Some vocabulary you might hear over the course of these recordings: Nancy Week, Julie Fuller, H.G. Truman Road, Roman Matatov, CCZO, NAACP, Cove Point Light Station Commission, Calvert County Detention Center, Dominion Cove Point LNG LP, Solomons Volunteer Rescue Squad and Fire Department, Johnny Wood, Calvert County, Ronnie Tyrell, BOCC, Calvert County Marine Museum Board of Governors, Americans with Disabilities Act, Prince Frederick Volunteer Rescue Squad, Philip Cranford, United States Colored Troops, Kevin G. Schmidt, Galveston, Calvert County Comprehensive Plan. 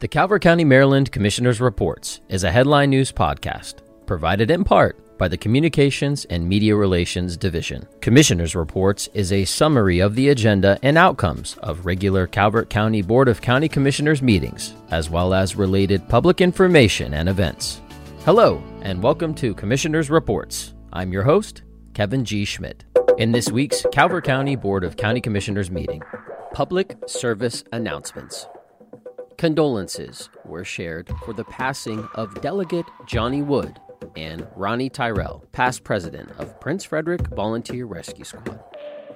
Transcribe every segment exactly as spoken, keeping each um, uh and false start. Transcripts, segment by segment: The Calvert County, Maryland Commissioners' Reports is a headline news podcast provided in part by the Communications and Media Relations Division. Commissioners' Reports is a summary of the agenda and outcomes of regular Calvert County Board of County Commissioners meetings, as well as related public information and events. Hello, and welcome to Commissioners' Reports. I'm your host, Kevin G. Schmidt. In this week's Calvert County Board of County Commissioners meeting, public service announcements. Condolences were shared for the passing of Delegate Johnny Wood and Ronnie Tyrell, past president of Prince Frederick Volunteer Rescue Squad.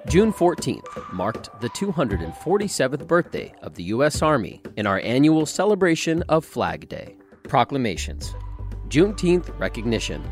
June fourteenth marked the two hundred forty-seventh birthday of the U S Army in our annual celebration of Flag Day. Proclamations. Juneteenth recognition.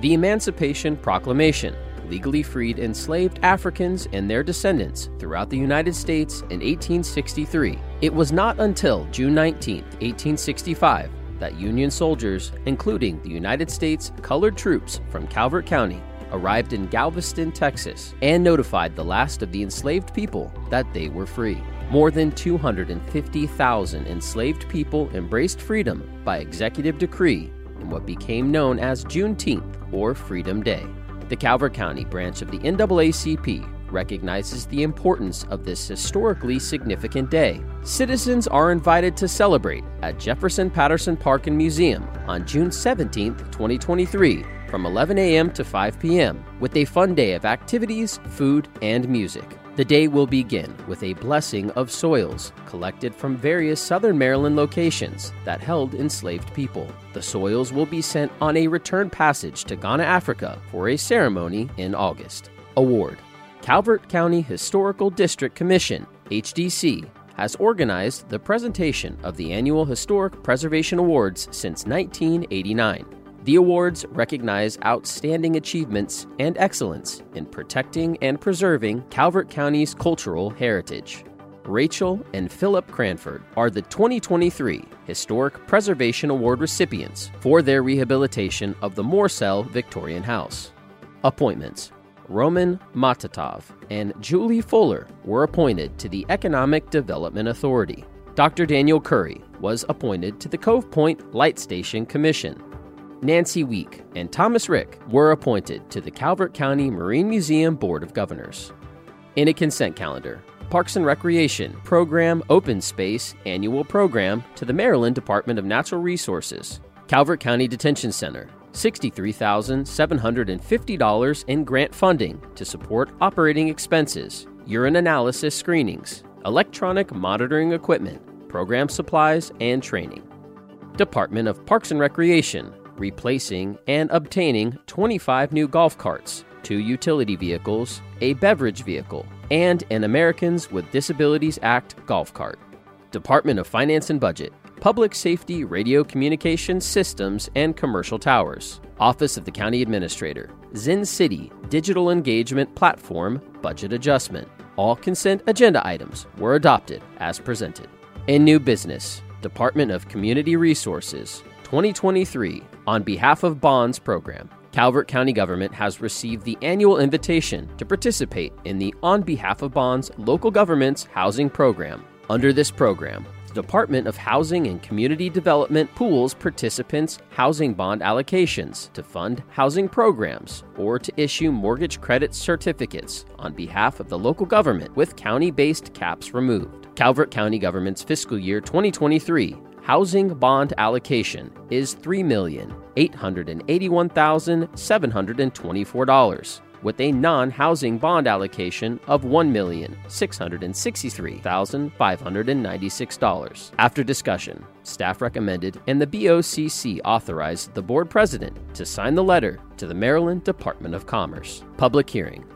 The Emancipation Proclamation legally freed enslaved Africans and their descendants throughout the United States in eighteen sixty-three. It was not until June nineteenth, eighteen sixty-five, that Union soldiers, including the United States Colored Troops from Calvert County, arrived in Galveston, Texas, and notified the last of the enslaved people that they were free. More than two hundred fifty thousand enslaved people embraced freedom by executive decree in what became known as Juneteenth, or Freedom Day. The Calvert County branch of the N double A C P recognizes the importance of this historically significant day. Citizens are invited to celebrate at Jefferson Patterson Park and Museum on June seventeenth, twenty twenty-three, from eleven a.m. to five p.m., with a fun day of activities, food, and music. The day will begin with a blessing of soils collected from various Southern Maryland locations that held enslaved people. The soils will be sent on a return passage to Ghana, Africa for a ceremony in August. Award. Calvert County Historical District Commission, H D C, has organized the presentation of the annual Historic Preservation Awards since nineteen eighty-nine. The awards recognize outstanding achievements and excellence in protecting and preserving Calvert County's cultural heritage. Rachel and Philip Cranford are the twenty twenty-three Historic Preservation Award recipients for their rehabilitation of the Morsell Victorian House. Appointments. Roman Matatov and Julie Fuller were appointed to the Economic Development Authority. Doctor Daniel Curry was appointed to the Cove Point Light Station Commission. Nancy Week and Thomas Rick were appointed to the Calvert County Marine Museum Board of Governors. In a consent calendar, Parks and Recreation Program Open Space Annual Program to the Maryland Department of Natural Resources. Calvert County Detention Center, sixty-three thousand seven hundred fifty dollars in grant funding to support operating expenses, urine analysis screenings, electronic monitoring equipment, program supplies, and training. Department of Parks and Recreation, replacing and obtaining twenty-five new golf carts, two utility vehicles, a beverage vehicle, and an Americans with Disabilities Act golf cart. Department of Finance and Budget, Public Safety Radio Communications Systems and Commercial Towers, Office of the County Administrator, Zen City Digital Engagement Platform Budget Adjustment. All consent agenda items were adopted as presented. In new business, Department of Community Resources, twenty twenty-three, on behalf of Bonds Program, Calvert County Government has received the annual invitation to participate in the On Behalf of Bonds Local Government's Housing Program. Under this program, the Department of Housing and Community Development pools participants' housing bond allocations to fund housing programs or to issue mortgage credit certificates on behalf of the local government with county-based caps removed. Calvert County Government's fiscal year twenty twenty-three housing bond allocation is three million eight hundred eighty-one thousand seven hundred twenty-four dollars, with a non-housing bond allocation of one million six hundred sixty-three thousand five hundred ninety-six dollars. After discussion, staff recommended and the B O C C authorized the board president to sign the letter to the Maryland Department of Commerce. Public hearing.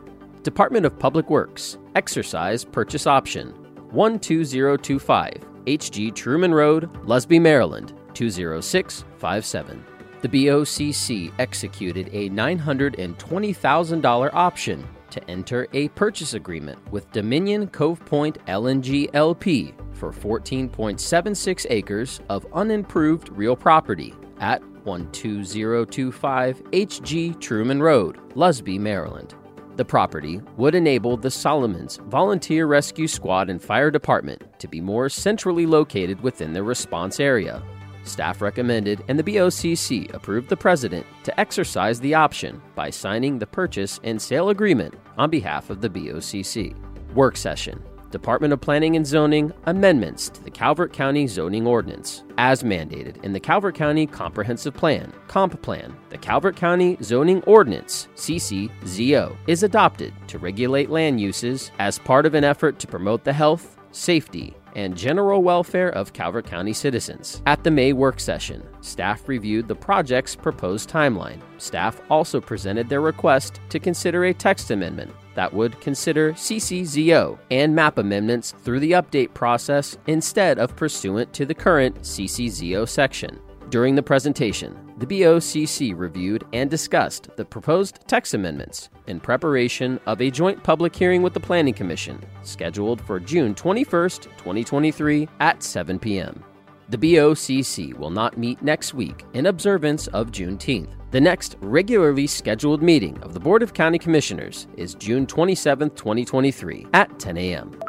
Department of Public Works, exercise purchase option one two zero two five. H G Truman Road, Lusby, Maryland, two zero six five seven. The B O C C executed a nine hundred twenty thousand dollars option to enter a purchase agreement with Dominion Cove Point L N G L P for fourteen point seven six acres of unimproved real property at one two zero two five H G Truman Road, Lusby, Maryland. The property would enable the Solomons Volunteer Rescue Squad and Fire Department to be more centrally located within their response area. Staff recommended and the B O C C approved the president to exercise the option by signing the purchase and sale agreement on behalf of the B O C C. Work session. Department of Planning and Zoning amendments to the Calvert County Zoning Ordinance, as mandated in the Calvert County Comprehensive Plan, Comp Plan. The Calvert County Zoning Ordinance, C C Z O, is adopted to regulate land uses as part of an effort to promote the health, safety, and general welfare of Calvert County citizens. At the May work session, staff reviewed the project's proposed timeline. Staff also presented their request to consider a text amendment that would consider C C Z O and map amendments through the update process instead of pursuant to the current C C Z O section. During the presentation, the B O C C reviewed and discussed the proposed text amendments in preparation of a joint public hearing with the Planning Commission, scheduled for June twenty-first, twenty twenty-three at seven p.m. The B O C C will not meet next week in observance of Juneteenth. The next regularly scheduled meeting of the Board of County Commissioners is June twenty-seventh, twenty twenty-three at ten a.m.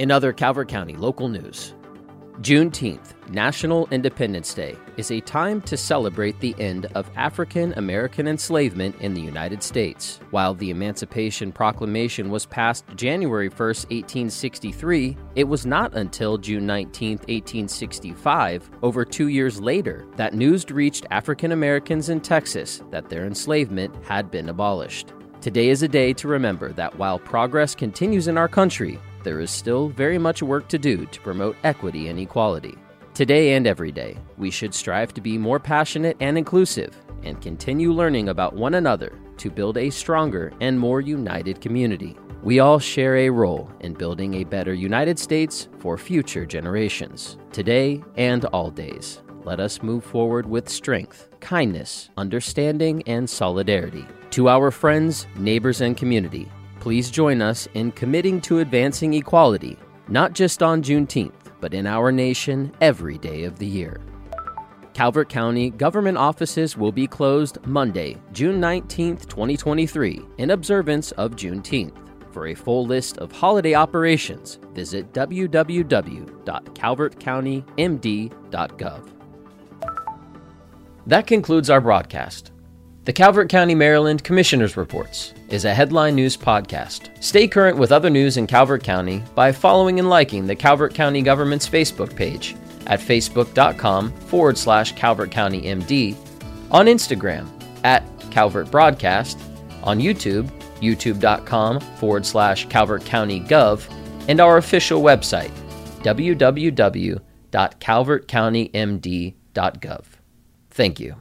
In other Calvert County local news, Juneteenth, National Independence Day, is a time to celebrate the end of African-American enslavement in the United States. While the Emancipation Proclamation was passed January first, eighteen sixty-three, it was not until June nineteenth, eighteen sixty-five, over two years later, that news reached African-Americans in Texas that their enslavement had been abolished. Today is a day to remember that while progress continues in our country, there is still very much work to do to promote equity and equality. Today and every day, we should strive to be more passionate and inclusive and continue learning about one another to build a stronger and more united community. We all share a role in building a better United States for future generations. Today and all days, let us move forward with strength, kindness, understanding, and solidarity. To our friends, neighbors, and community, please join us in committing to advancing equality, not just on Juneteenth, but in our nation every day of the year. Calvert County government offices will be closed Monday, June nineteenth, twenty twenty-three, in observance of Juneteenth. For a full list of holiday operations, visit w w w dot calvert county m d dot gov. That concludes our broadcast. The Calvert County, Maryland Commissioners' Reports is a headline news podcast. Stay current with other news in Calvert County by following and liking the Calvert County government's Facebook page at facebook.com forward slash Calvert County MD, on Instagram at Calvert Broadcast, on YouTube, youtube.com forward slash Calvert County Gov, and our official website, w w w dot calvert county m d dot gov. Thank you.